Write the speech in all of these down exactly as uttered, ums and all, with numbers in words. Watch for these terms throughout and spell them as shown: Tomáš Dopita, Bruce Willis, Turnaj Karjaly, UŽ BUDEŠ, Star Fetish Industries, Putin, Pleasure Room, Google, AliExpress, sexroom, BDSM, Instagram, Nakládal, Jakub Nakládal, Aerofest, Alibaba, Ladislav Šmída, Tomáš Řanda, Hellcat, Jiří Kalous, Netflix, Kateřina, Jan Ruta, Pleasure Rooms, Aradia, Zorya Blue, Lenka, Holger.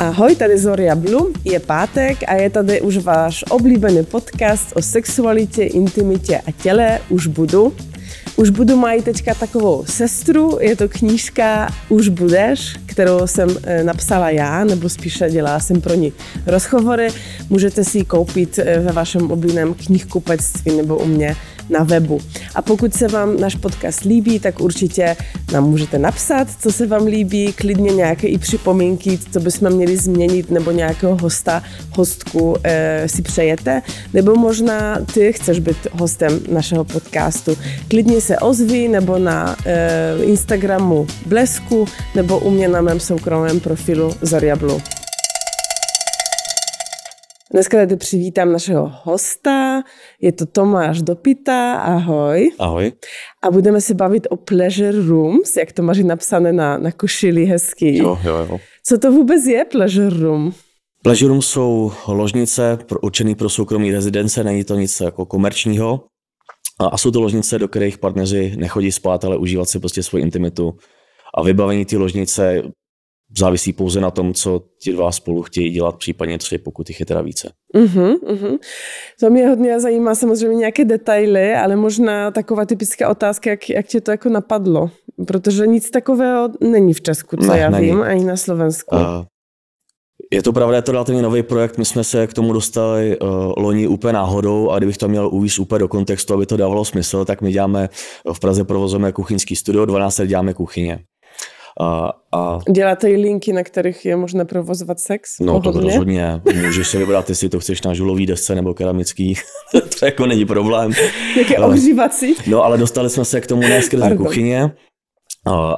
Ahoj, tady Zorya Blue, je pátek a je tady už váš oblíbený podcast o sexualitě, intimitě a těle, Už budu. Už budu mají teďka takovou sestru, je to knížka Už budeš, kterou jsem napsala já, nebo spíše dělala jsem pro ní rozhovory. Můžete si ji koupit ve vašem oblíbeném knihkupectví nebo u mě na webu. A pokud se vám náš podcast líbí, tak určitě nám můžete napsat, co se vám líbí, klidně nějaké i připomínky, co bychom měli změnit, nebo nějakého hosta, hostku e, si přejete, nebo možná ty chceš být hostem našeho podcastu. Klidně se ozvi, nebo na e, Instagramu Blesku, nebo u mě na mém soukromém profilu Zorya Blue. Dneska tady přivítám našeho hosta, je to Tomáš Dopita, ahoj. Ahoj. A budeme se bavit o Pleasure Rooms, jak to máš napsané na, na košili hezky. Jo, jo, jo. Co to vůbec je Pleasure Room? Pleasure Room jsou ložnice určené pro soukromí rezidence, není to nic jako komerčního. A jsou to ložnice, do kterých partneři nechodí spát, ale užívat si prostě svou intimitu. A vybavení té ložnice závisí pouze na tom, co ti dva spolu chtějí dělat, případně tři, pokud jich je teda více. Uh-huh, uh-huh. To mě hodně zajímá samozřejmě nějaké detaily, ale možná taková typická otázka, jak, jak tě to jako napadlo. Protože nic takového není v Česku, co ne, já není. Vím, ani na Slovensku. Uh, je to pravda, je to relativně nový projekt, my jsme se k tomu dostali uh, loni úplně náhodou a kdybych to měl uvést úplně do kontextu, aby to dávalo smysl, tak my děláme, v Praze provozujeme kuchyňský studio, dvanáct let děláme kuchyně. A, a... Děláte i linky, na kterých je možné provozovat sex? No pohodlně? To rozhodně. Můžeš si vybrat, jestli to chceš na žulový desce nebo keramický. To jako není problém. Jaké ohřívací. No ale dostali jsme se k tomu ne skrze Pardon. kuchyně,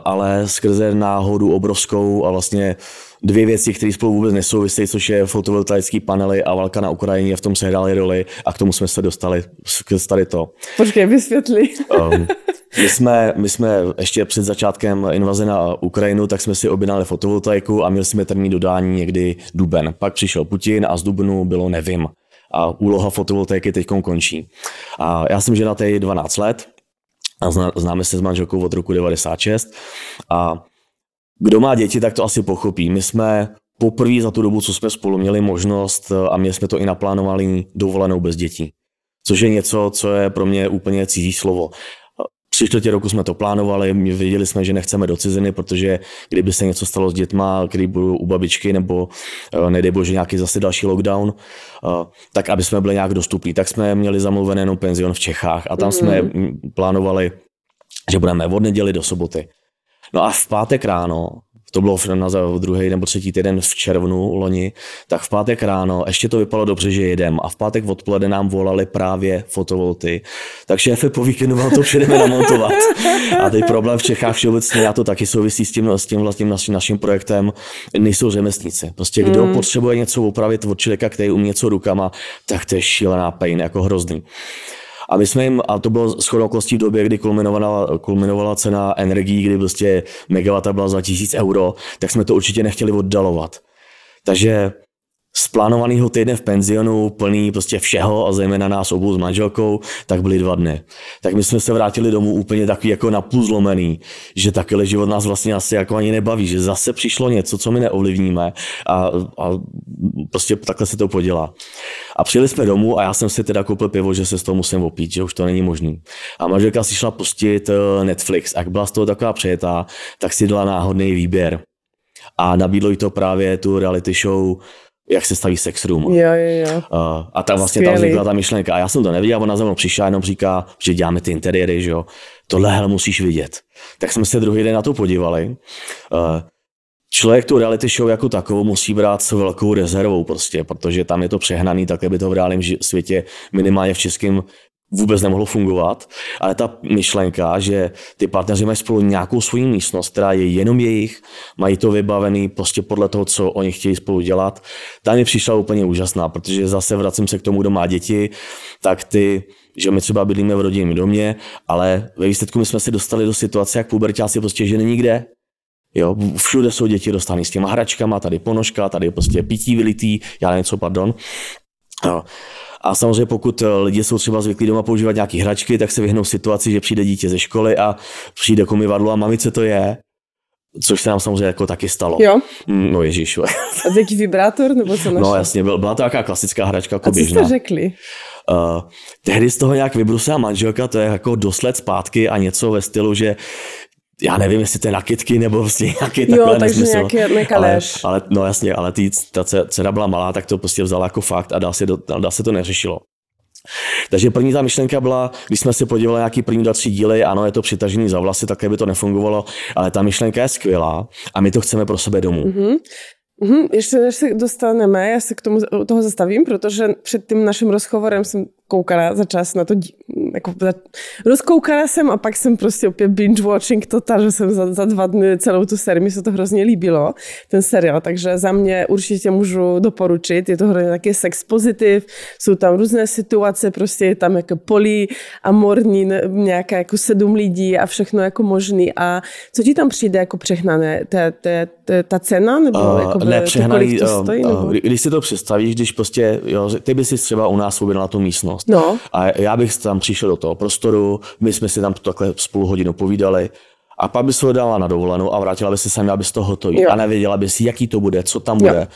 ale skrze náhodu obrovskou a vlastně dvě věci, které spolu vůbec nesouvisejí, což je fotovoltaické panely a válka na Ukrajině, v tom se hrály roli a k tomu jsme se dostali skrz tady to. Počkej, vysvětli. Um, My jsme, my jsme ještě před začátkem invaze na Ukrajinu, tak jsme si objednali fotovoltaiku a měli jsme termín dodání někdy duben. Pak přišel Putin a z dubnu bylo nevím. A úloha fotovoltaiky teď končí. A já jsem ženatý dvanáct let a známe se s manželkou od roku devadesát šest. A kdo má děti, tak to asi pochopí. My jsme poprvé za tu dobu, co jsme spolu měli možnost a měli jsme to i naplánovali dovolenou bez dětí. Což je něco, co je pro mě úplně cizí slovo. Tři čtvrtě roku jsme to plánovali, věděli jsme, že nechceme do ciziny, protože kdyby se něco stalo s dětma, který budou u babičky nebo nedej bože nějaký zase další lockdown, tak aby jsme byli nějak dostupní. Tak jsme měli zamluvený jenom penzion v Čechách a tam jsme mm. plánovali, že budeme od neděli do soboty. No a v pátek ráno, to bylo v druhý nebo třetí týden v červnu loni, tak v pátek ráno, ještě to vypadalo dobře, že jedem a v pátek odpoledne nám volali právě fotovolty, takže šéfe po víkendu vám to přijdeme namontovat. A teď problém v Čechách všeobecně, já to taky souvisí s tím, s tím vlastním naším, naším projektem, nejsou řemeslníci. Prostě kdo mm. potřebuje něco opravit od člověka, který umí něco rukama, tak to je šílená pain, jako hrozný. A my jsme jim, a to bylo shodou okolností v době, kdy kulminovala, kulminovala cena energií, kdy prostě megawata byla za tisíc euro, tak jsme to určitě nechtěli oddalovat. Takže z plánovaného týdne v penzionu plný prostě všeho a zejména nás obou s manželkou, tak byly dva dny. Tak my jsme se vrátili domů úplně takový jako napůl zlomený, že takovýhle život nás vlastně asi jako ani nebaví, že zase přišlo něco, co my neovlivníme a, a prostě takhle se to podělá. A přijeli jsme domů a já jsem si teda koupil pivo, že se z toho musím opít, že už to není možný. A manželka si šla pustit Netflix a jak byla z toho taková přejetá, tak si dala náhodný výběr. A nabídlo jí to právě tu reality show Jak se staví sex room. Jo, jo, jo. A tam vlastně tam vznikla ta myšlenka. A já jsem to neviděl, ona za mnou přišla, jenom říká, že děláme ty interiéry, že jo. Tohle hele, musíš vidět. Tak jsme se druhý den na to podívali. Člověk tu reality show jako takovou musí brát s velkou rezervou prostě, protože tam je to přehnaný, tak by to v reálném světě minimálně v českém vůbec nemohlo fungovat. Ale ta myšlenka, že ty partneři mají spolu nějakou svoji místnost, která je jenom jejich, mají to vybavený prostě podle toho, co oni chtějí spolu dělat, ta mi přišla úplně úžasná, protože zase vracím se k tomu, kdo má děti, tak ty, že my třeba bydlíme v rodinném domě, ale ve výsledku my jsme se dostali do situace, jak puberťáci prostě ženy nikde. Jo, všude jsou děti dostaný s těma hračkama, tady ponožka, tady prostě pití vylitý, já něco, pardon. No. A samozřejmě pokud lidi jsou třeba zvyklí doma používat nějaké hračky, tak se vyhnou situaci, že přijde dítě ze školy a přijde k umyvadlu a mami, co to je? Což se nám samozřejmě jako taky stalo. Jo. No ježíšu. A jaký vibrátor nebo co našel? No jasně, byla to nějaká klasická hračka jako běžná. A co jste řekli? Uh, tehdy z toho nějak vybrusila manželka, to je jako dosled zpátky a něco ve stylu, že já nevím, jestli to je nakytky nebo prostě nějaký takhle nesmysl. Jo, takže nějaký nekaleš. Ale, ale, no jasně, ale tý, ta dcera byla malá, tak to prostě vzala jako fakt a dál se, do, dál se to neřešilo. Takže první ta myšlenka byla, když jsme se podívali nějaký první dva tři díly, ano, je to přitažený za vlasy, také by to nefungovalo, ale ta myšlenka je skvělá a my to chceme pro sebe domů. Mm-hmm. Mm-hmm. Ještě než se dostaneme, já se k tomu toho zastavím, protože před tím naším rozhovorem jsem koukala za čas na to, jako za, rozkoukala jsem a pak jsem prostě opět binge watching total, že jsem za, za dva dny celou tu sérii, mi se to hrozně líbilo, ten seriál, takže za mě určitě můžu doporučit, je to hrozně taky sex pozitiv, jsou tam různé situace, prostě je tam jako poli, amorní, nějaké jako sedm lidí a všechno jako možný a co ti tam přijde jako přehnané, ta, ta, ta, ta cena nebo uh, jako ne, přehnaný, to stojí? Uh, uh, když si to představíš, když prostě, jo, ty bys si třeba u nás objednala tu místnost. No. A já bych tam přišel do toho prostoru, my jsme si tam takhle spolu hodinu povídali a pak by se ho dala na dovolenou a vrátila by se sami, aby se to hotový. Jo. A nevěděla by si, jaký to bude, co tam bude. Jo.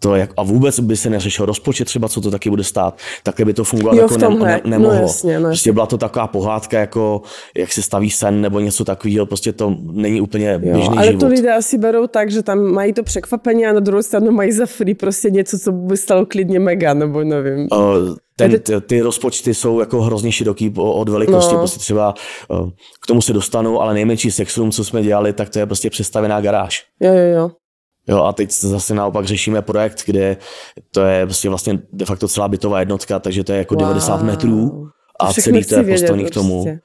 To jak, a vůbec by se neřešil rozpočet třeba, co to taky bude stát. Takhle by to fungovalo, jo, jako ne, ne, nemohlo. No, jasně, no, prostě byla to taková pohádka, jako jak se staví sen nebo něco takového, prostě to není úplně běžný život. Ale to lidé asi berou tak, že tam mají to překvapení a na druhou stranu mají za free prostě něco, co by stalo klidně mega, nebo nevím. Uh, Ten, ty rozpočty jsou jako hrozně široký od velikosti, no. Prostě třeba k tomu se dostanou, ale nejmenší sexroom, co jsme dělali, tak to je prostě přestavená garáž. Jo, jo, jo. Jo, a teď zase naopak řešíme projekt, kde to je prostě vlastně de facto celá bytová jednotka, takže to je jako wow. devadesát metrů a celý to je postavený k tomu. Prostě.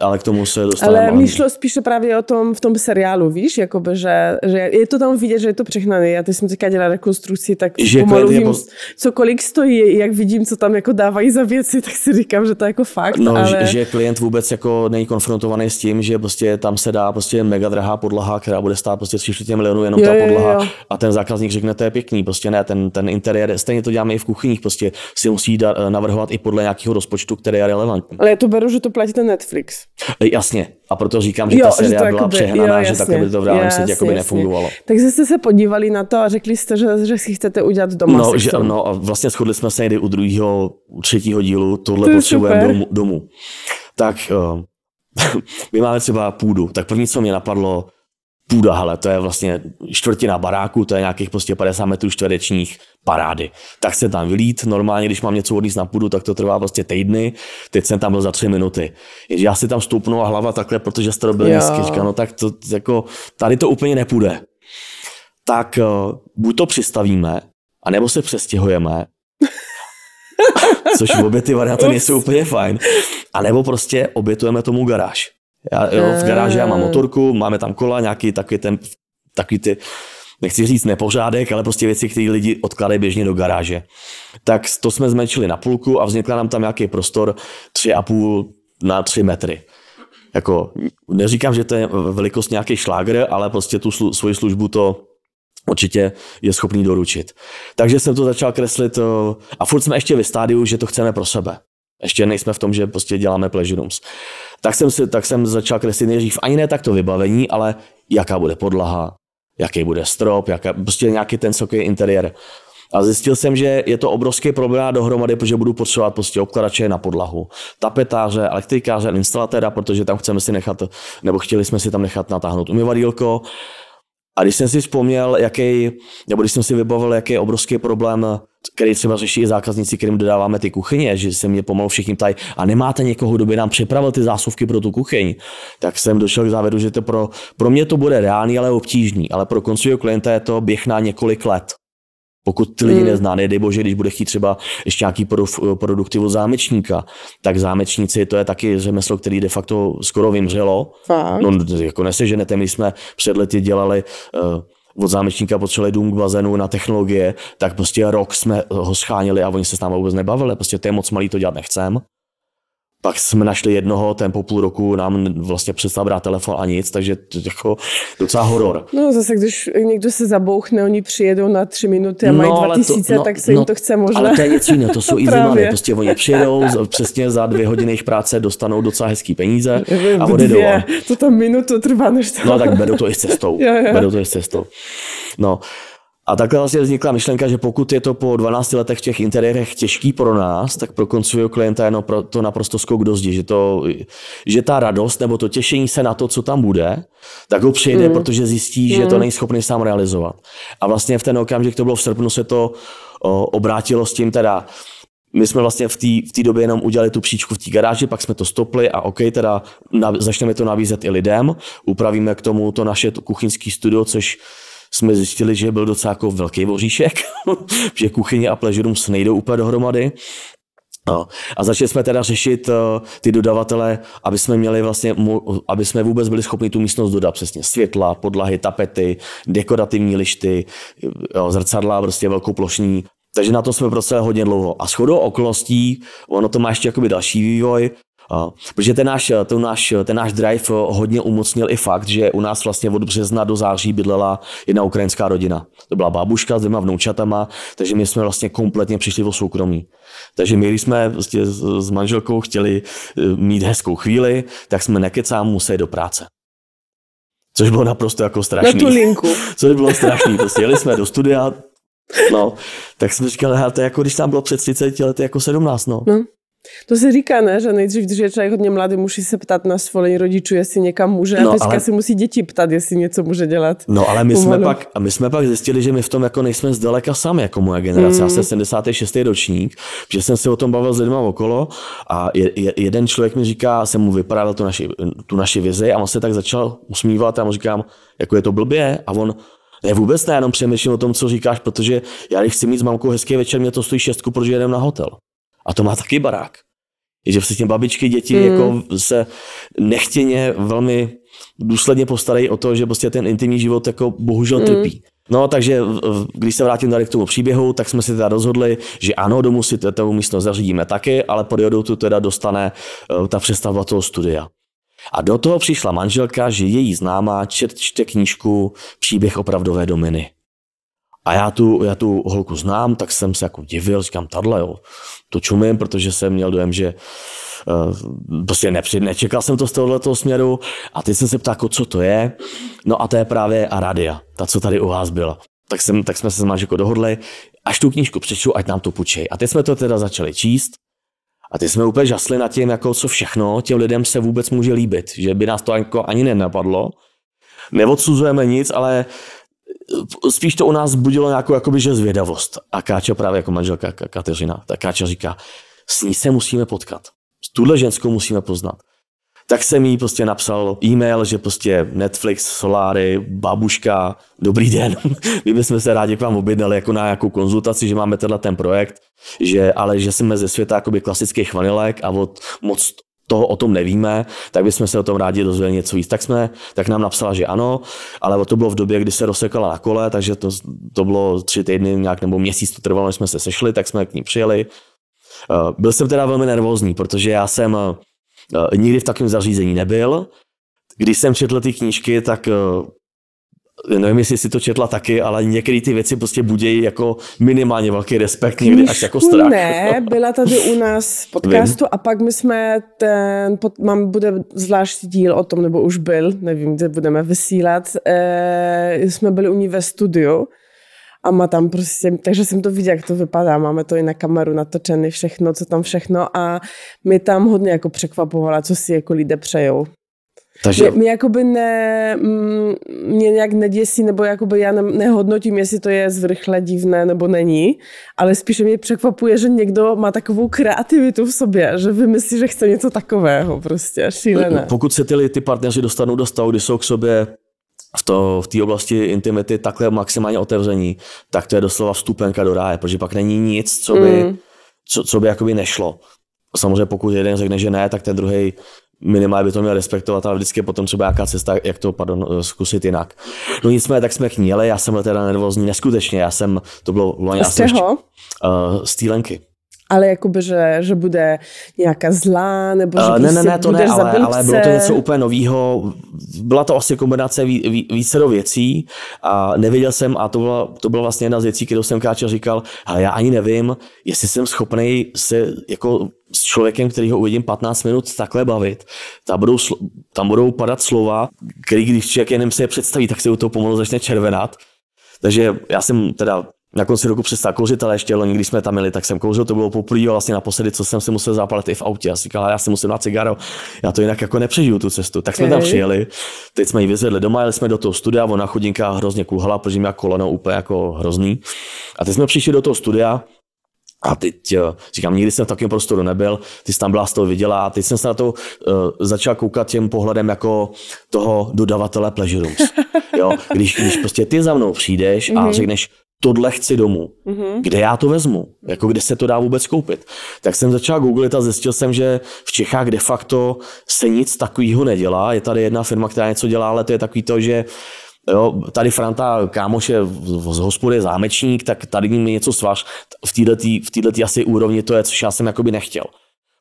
Ale k tomu se dostaneme. Ale mi šlo spíše právě o tom v tom seriálu, víš, jakoby, že, že je to tam vidět, že je to přehnané. Já teď jsem teďka dělala rekonstrukci, tak pomalu vím, po... cokoliv stojí, jak vidím, co tam jako dávají za věci, tak si říkám, že to je jako fakt. No, ale... že klient vůbec jako není konfrontovaný s tím, že prostě tam se dá prostě mega drahá podlaha, která bude stát prostě tři čtyři miliony jenom jo, ta podlaha. Jo, jo. A ten zákazník řekne, to je pěkný, prostě ne, ten, ten interiér, stejně to děláme i v kuchyních, prostě si musí da, navrhovat i podle nějakého rozpočtu, který je relevantní. Ale já to beru, že to platí ten Netflix. Netflix. Jasně. A proto říkám, že jo, ta série byla jakoby přehnaná, jo, že takhle by to v reálném světě jakoby nefungovalo. Takže jste se podívali na to a řekli jste, že, že si chcete udělat doma. No, že, no a vlastně shodli jsme se někdy u druhého, třetího dílu, tohle to potřebujeme domů, domů. Tak uh, my máme třeba půdu, tak první, co mě napadlo, půda, hele, to je vlastně čtvrtina baráku, to je nějakých prostě padesát metrů čtverečních parády. Tak se tam vylít, normálně, když mám něco odníst na půdu, tak to trvá prostě týdny, teď jsem tam byl za tři minuty. Jenže já si tam stoupnu a hlava takhle, protože jste robil nízky, no tak to jako, tady to úplně nepůjde. Tak uh, buď to přistavíme, anebo se přestěhujeme, což obě ty varianty nejsou úplně fajn, anebo prostě obětujeme tomu garáž. Já, jo, v garáži já mám motorku, máme tam kola, nějaký takový ten, takový ty, nechci říct nepořádek, ale prostě věci, které lidi odkládají běžně do garáže. Tak to jsme zmenšili na půlku a vznikl nám tam nějaký prostor tři a půl na tři metry. Jako, neříkám, že to je velikost nějaký šlágr, ale prostě tu slu, svoji službu to určitě je schopný doručit. Takže jsem to začal kreslit a furt jsme ještě ve stádiu, že to chceme pro sebe. Ještě nejsme v tom, že prostě děláme Pleasure Rooms. Tak jsem, si, tak jsem začal kreslit nejdřív ani ne tak to vybavení, ale jaká bude podlaha, jaký bude strop, jaká, prostě nějaký ten soký interiér. A zjistil jsem, že je to obrovský problém dohromady, protože budu potřebovat prostě obkladače na podlahu, tapetáře, elektrikáře, instalatéra, protože tam chceme si nechat, nebo chtěli jsme si tam nechat natáhnout umyvadýlko. A když jsem si vzpomněl, jaký, nebo když jsem si vybavil, jaký je obrovský problém, který třeba řeší i zákazníci, kterým dodáváme ty kuchyně, že se mě pomalu všichni ptají, a nemáte někoho, kdo by nám připravil ty zásuvky pro tu kuchyň, tak jsem došel k závěru, že to pro, pro mě to bude reálný, ale obtížný, ale pro koncového klienta je to běh na několik let. Pokud ty lidi hmm. nezná, nedej bože, když bude chtít třeba ještě nějaký produkty od zámečníka, tak zámečníci, to je taky řemeslo, který de facto skoro vymřelo. Fakt? No, jako neseženete, my jsme před lety dělali uh, od zámečníka, potřebovali dům k bazénu na technologie, tak prostě rok jsme ho schánili a oni se s námi vůbec nebavili, prostě to je moc malý, to dělat nechcem. Pak jsme našli jednoho, ten po půl roku nám vlastně přestal brát telefon a nic, takže to je jako docela horor. No zase, když někdo se zabouchne, oni přijedou na tři minuty a mají no, dva tisíce, no, tak se jim no, to chce možná. Ale to je něco jiného, to jsou i zimany, prostě oni přijedou, přesně za dvě hodiny jich práce dostanou docela hezký peníze a odjedou. To tam minutu trvá, než to... No tak berou to i s cestou, jo, jo. berou to i s cestou. No. A takhle vlastně vznikla myšlenka, že pokud je to po dvanácti letech v těch interiérech těžký pro nás, tak pro koncového klienta je to naprosto skok do zdi, že, to, že ta radost nebo to těšení se na to, co tam bude, tak ho přijde, mm. protože zjistí, mm. že to není schopný sám realizovat. A vlastně v ten okamžik, to bylo v srpnu, se to o, obrátilo s tím teda, my jsme vlastně v té v té době jenom udělali tu příčku v té garáži, pak jsme to stopli a OK, teda na, začneme to navízet i lidem, upravíme k tomu to naše to kuchyňský studio, což jsme zjistili, že byl docela jako velký voříšek, že kuchyně a Pleasure Rooms nejdou úplně dohromady. No. A začali jsme teda řešit uh, ty dodavatele, aby jsme měli vlastně, aby jsme vůbec byli schopni tu místnost dodat, přesně světla, podlahy, tapety, dekorativní lišty, jo, zrcadla, prostě velkoplošní. Takže na to jsme prostě hodně dlouho. A shodou okolností, ono to má ještě jakoby další vývoj, Uh, protože ten náš, ten, náš, ten náš drive hodně umocnil i fakt, že u nás vlastně od března do září bydlela jedna ukrajinská rodina. To byla babuška s dvěma vnoučatama, takže my jsme vlastně kompletně přišli o soukromí. Takže my, když jsme vlastně s manželkou chtěli mít hezkou chvíli, tak jsme nekecám museli do práce. Což bylo naprosto jako strašný. Na tu linku. Což bylo strašný, prostě jeli jsme do studia, no, tak jsme říkali, to je jako když tam bylo před třiceti lety, jako sedmnáct, no. no. To se říká, ne? Že nejdřív, když je člověk hodně mladý, musí se ptát na svolení rodičů, jestli někam může, no, a teďka ale... si musí děti ptát, jestli něco může dělat. No ale my jsme, pak, my jsme pak zjistili, že my v tom jako nejsme zdaleka sami, jako moje generace. Mm. Já jsem sedmdesátý šestý ročník, že jsem se o tom bavil s lidmi okolo a je, je, jeden člověk mi říká, jsem mu vyprávěl tu naši, tu naši vizi a on se tak začal usmívat a mu říkám, jako je to blbě a on... Ne, vůbec ne, jenom přemýšlím o tom, co říkáš, protože já chci mít s mamkou hezký večer, mě to stojí šestku, protože jedem na hotel. A to má taky barák. Je, že vlastně babičky, děti mm. jako se nechtěně velmi důsledně postarají o to, že prostě ten intimní život jako bohužel mm. trpí. No takže, když se vrátím tady k tomu příběhu, tak jsme si teda rozhodli, že ano, domů si tu místnost zařídíme taky, ale periodu tu teda dostane ta přestavba toho studia. A do toho přišla manželka, že její známá čte knížku Příběh opravdové Dominy. A já tu, já tu holku znám, tak jsem se jako divil, říkám, tadle, jo, to čumím, protože jsem měl dojem, že uh, prostě nepřijde, nečekal jsem to z tohoto směru a teď jsem se ptal, co to je, no a to je právě Aradia, ta, co tady u vás byla. Tak, jsem, tak jsme se s manželkou dohodli, až tu knížku přečtu, ať nám to půjčej. A teď jsme to teda začali číst a teď jsme úplně žasli nad tím, jako co všechno těm lidem se vůbec může líbit, že by nás to ani nenapadlo, neodsuzujeme nic, ale spíš to u nás budilo nějakou jakoby, že zvědavost. A Káča, právě jako manželka Kateřina, tak Káča říká, s ní se musíme potkat. S tuhle ženskou musíme poznat. Tak jsem jí prostě napsal e-mail, že prostě Netflix, soláry, babuška, dobrý den. My bychom se rádi k vám objednali jako na nějakou konzultaci, že máme tenhle ten projekt, že, ale že jsme ze světa jakoby klasických vanilek a od moc toho o tom nevíme, tak bychom se o tom rádi dozvěděli něco víc. Tak jsme, tak nám napsala, že ano, ale to bylo v době, kdy se rozsekala na kole, takže to, to bylo tři týdny nějak, nebo měsíc to trvalo, než jsme se sešli, tak jsme k ní přijeli. Byl jsem teda velmi nervózní, protože já jsem nikdy v takovém zařízení nebyl. Když jsem četl ty knížky, tak nevím, jestli si to četla taky, ale některé ty věci prostě budějí jako minimálně velký respekt, někdy Knižku až jako strach. Ne, byla tady u nás v podcastu a pak my jsme, ten, pod, mám, bude zvláštní díl o tom, nebo už byl, nevím, kde budeme vysílat, e, jsme byli u ní ve studiu a má tam prostě, takže jsem to viděla, jak to vypadá, máme to i na kameru natočené všechno, co tam všechno a mě tam hodně jako překvapovala, co si jako lidé přejou. Takže... Mě, mě jakoby ne, mě nějak neděsí, nebo jakoby já ne, nehodnotím, jestli to je zvrchle divné, nebo není, ale spíše mě překvapuje, že někdo má takovou kreativitu v sobě, že vymyslí, že chce něco takového, prostě šílené. Pokud se ty, ty partneři dostanou do stavu, kdy jsou k sobě v to, v té oblasti intimity takhle maximálně otevření, tak to je doslova vstupenka do ráje, protože pak není nic, co by, mm. co, co by jakoby nešlo. Samozřejmě pokud jeden řekne, že ne, tak ten druhej minimálně by to měl respektovat, ale vždycky potom třeba jaká cesta, jak to pardon, zkusit jinak. No nicméně, tak jsme k ní jeli, já jsem byl teda nervózní neskutečně, já jsem, to bylo... Z čeho? Uh, z té Lenky. ale jakoby, že, že bude nějaká zlá, nebo že uh, ne, ne, ne, to ne, ale, ale bylo to něco úplně novýho. Byla to asi kombinace ví, ví, vícero věcí a nevěděl jsem, a to byla, to byla vlastně jedna z věcí, kterou jsem Káča říkal, ale já ani nevím, jestli jsem schopnej se jako s člověkem, který ho uvidím patnáct minut, takhle bavit. Tam budou, slo- tam budou padat slova, který když člověk jenom se je představí, tak se u toho pomalu začne červenat. Takže já jsem teda na konci roku přestal kouřit, ale ještě loni, když jsme tam jeli, tak jsem kouřil, to bylo poprvé vlastně naposledy, co jsem se musel zapálit i v autě. Já jsem říkal, já si musím dát cigáro, já to jinak jako nepřežiju tu cestu. Tak jsme okay. tam přijeli, teď jsme ji vyzvedli doma, jeli jsme do toho studia, ona chudinka hrozně kulhala, protože měla koleno úplně jako hrozný. A teď jsme přišli do toho studia, a teď říkám, nikdy jsem v takovém prostoru nebyl, ty jsi tam byla, z toho viděla, a teď jsem se na to uh, začal koukat tím pohledem jako toho dodavatele Pleasure Rooms. Jo, když, když prostě ty za mnou přijdeš mm-hmm. a řekneš, tohle chci domů, mm-hmm. kde já to vezmu, jako kde se to dá vůbec koupit. Tak jsem začal googlit a zjistil jsem, že v Čechách de facto se nic takového nedělá. Je tady jedna firma, která něco dělá, ale to je takový to, že jo, tady Franta, kámoš je z hospody zámečník, tak tady mi něco svař. V této v této asi úrovni to je, což já jsem jakoby nechtěl.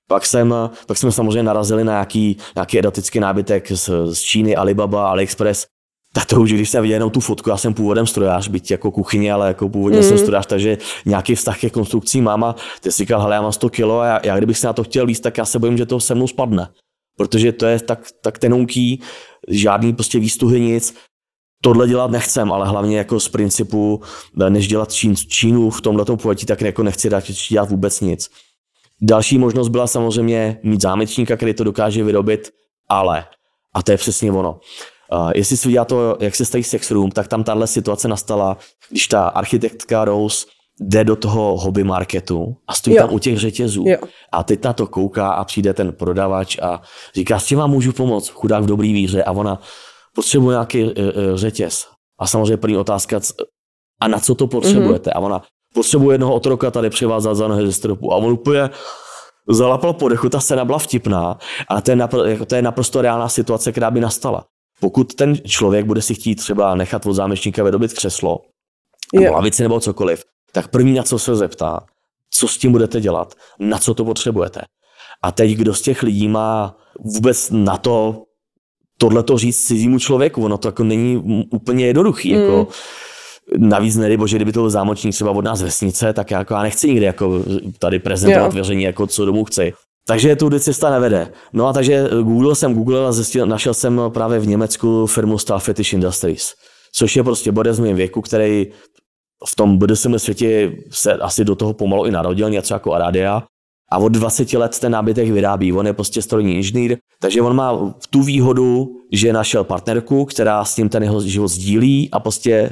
Pak jsem, pak jsme samozřejmě narazili na nějaký, nějaký erotický nábytek z, z Číny, Alibaba, AliExpress. Tak to už, když jsem viděl jenom tu fotku, já jsem původem strojář, byť jako kuchyně, ale jako původně mm. jsem strojář, takže nějaký vztah ke konstrukcí mám a ty si říkal, hele, já mám sto kilo a já, já kdybych se na to chtěl líst, tak já se bojím, že to se mnou spadne. Protože to je tak, tak tenouký, žádný prostě výstuhy, nic. Tohle dělat nechcem, ale hlavně jako z principu, než dělat Čín, Čínu v tomhletom pojetí, tak jako nechci dát, dělat vůbec nic. Další možnost byla samozřejmě mít zámečníka, který to dokáže vyrobit, ale, a to je přesně ono. Uh, jestli si viděla to, jak se staví sex room, tak tam tahle situace nastala, když ta architektka Rose jde do toho hobby marketu a stojí jo. tam u těch řetězů. Jo. A teď na to kouká a přijde ten prodavač a říká, s tím vám můžu pomoct, chudák v dobrý víře, a ona potřebuje nějaký uh, řetěz. A samozřejmě první otázka, a na co to potřebujete? Mm-hmm. A ona potřebuje jednoho otroka tady přivázat za nohy ze stropu. A on úplně zalapal po dechu, ta scéna byla vtipná, a to je, napr- to je naprosto reálná situace, která by nastala. Pokud ten člověk bude si chtít třeba nechat od zámečníka vyrobit křeslo, nebo yeah. lavici, nebo cokoliv, tak první, na co se zeptá, co s tím budete dělat, na co to potřebujete. A teď, kdo z těch lidí má vůbec na to tohleto říct cizímu člověku, ono to jako není úplně jednoduchý. Mm. Jako, navíc nedej bože, kdyby to byl zámočník třeba od nás vesnice, tak jako já nechci nikdy jako tady prezentovat yeah. veřejně, jako co domů chci. Takže tu cesta nevede. No a takže Google jsem googlil a zjistil, našel jsem právě v Německu firmu Star Fetish Industries, což je prostě bodec v mém věku, který v tom B D S M světě se asi do toho pomalu i narodil, něco jako Aradia. A od dvacet let ten nábytek vyrábí. On je prostě strojní inženýr, takže on má tu výhodu, že našel partnerku, která s ním ten jeho život sdílí a prostě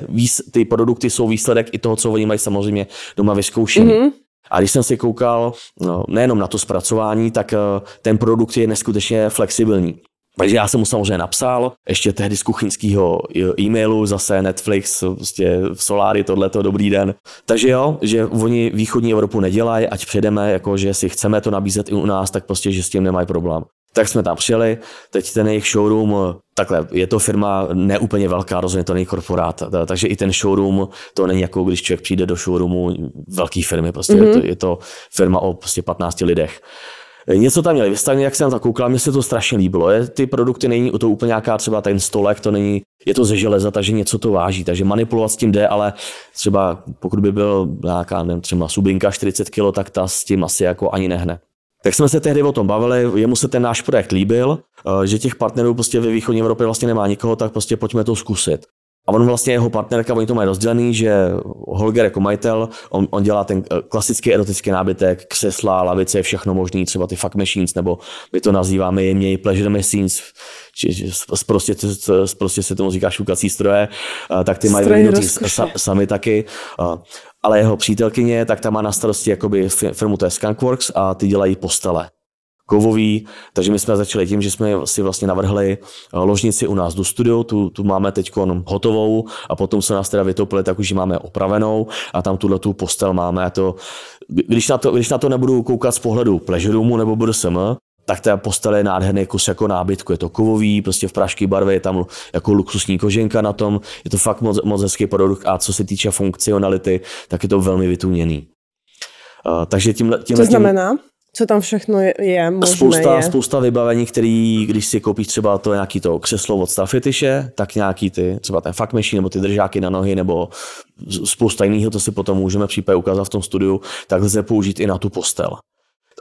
ty produkty jsou výsledek i toho, co oni mají samozřejmě doma vyzkoušený. Mm-hmm. A když jsem si koukal no, nejenom na to zpracování, tak uh, ten produkt je neskutečně flexibilní. Takže já jsem mu samozřejmě napsal, ještě tehdy z kuchyňského e-mailu, zase Netflix, prostě v Solári, tohleto, dobrý den. Takže jo, že oni východní Evropu nedělají, ať přejdeme, jako, že si chceme to nabízet i u nás, tak prostě, že s tím nemají problém. Tak jsme tam přijeli, teď ten jejich showroom, takhle, je to firma neúplně velká, rozhodně to není korporát, takže i ten showroom, to není jako když člověk přijde do showroomu velké firmy, prostě mm-hmm. je, to, je to firma o prostě patnácti lidech. Něco tam měli vystavit, jak jsem tam koukal, mně se to strašně líbilo. Je, ty produkty není to úplně nějaká, třeba ten stolek, to není, je to ze železa, takže něco to váží, takže manipulovat s tím jde, ale třeba pokud by byl nějaká, nevím, třeba subinka čtyřicet kilogramů, tak ta s tím asi jako ani nehne. Tak jsme se tehdy o tom bavili, jemu se ten náš projekt líbil, že těch partnerů prostě ve východní Evropě vlastně nemá nikoho, tak prostě pojďme to zkusit. A on vlastně, jeho partnerka, oni to mají rozdělený, že Holger jako majitel, on, on dělá ten klasický erotický nábytek, křesla, lavice, všechno možný, třeba ty fuck machines, nebo my to nazýváme jemněji pleasure machines, či prostě, prostě se tomu říká šukací stroje, tak ty mají vyvinutý sami taky. Ale jeho přítelkyně, tak ta má na starosti jakoby firmu, to je Skunkworks, a ty dělají postele. Kovový, takže my jsme začali tím, že jsme si vlastně navrhli ložnici u nás do studia, tu, tu máme teď hotovou a potom se nás teda vytopili, tak už ji máme opravenou a tam tuhle tu postel máme. To, když, na to, když na to nebudu koukat z pohledu Pleasure Roomu nebo B D S M, tak ta postel je nádherný kus jako nábytku, je to kovový, prostě v prášky barvy, je tam jako luxusní koženka na tom, je to fakt moc, moc hezký produkt a co se týče funkcionality, tak je to velmi vytuněný. Uh, takže tímhle, tímhle, to znamená? Co tam všechno je, je možné? Spousta, je. spousta vybavení, který, když si koupíš třeba to nějaký to křeslo od Star Fetishe, tak nějaký ty, třeba ten fuck machine, nebo ty držáky na nohy, nebo spousta jiného, to si potom můžeme případně ukázat v tom studiu, tak lze použít i na tu postel.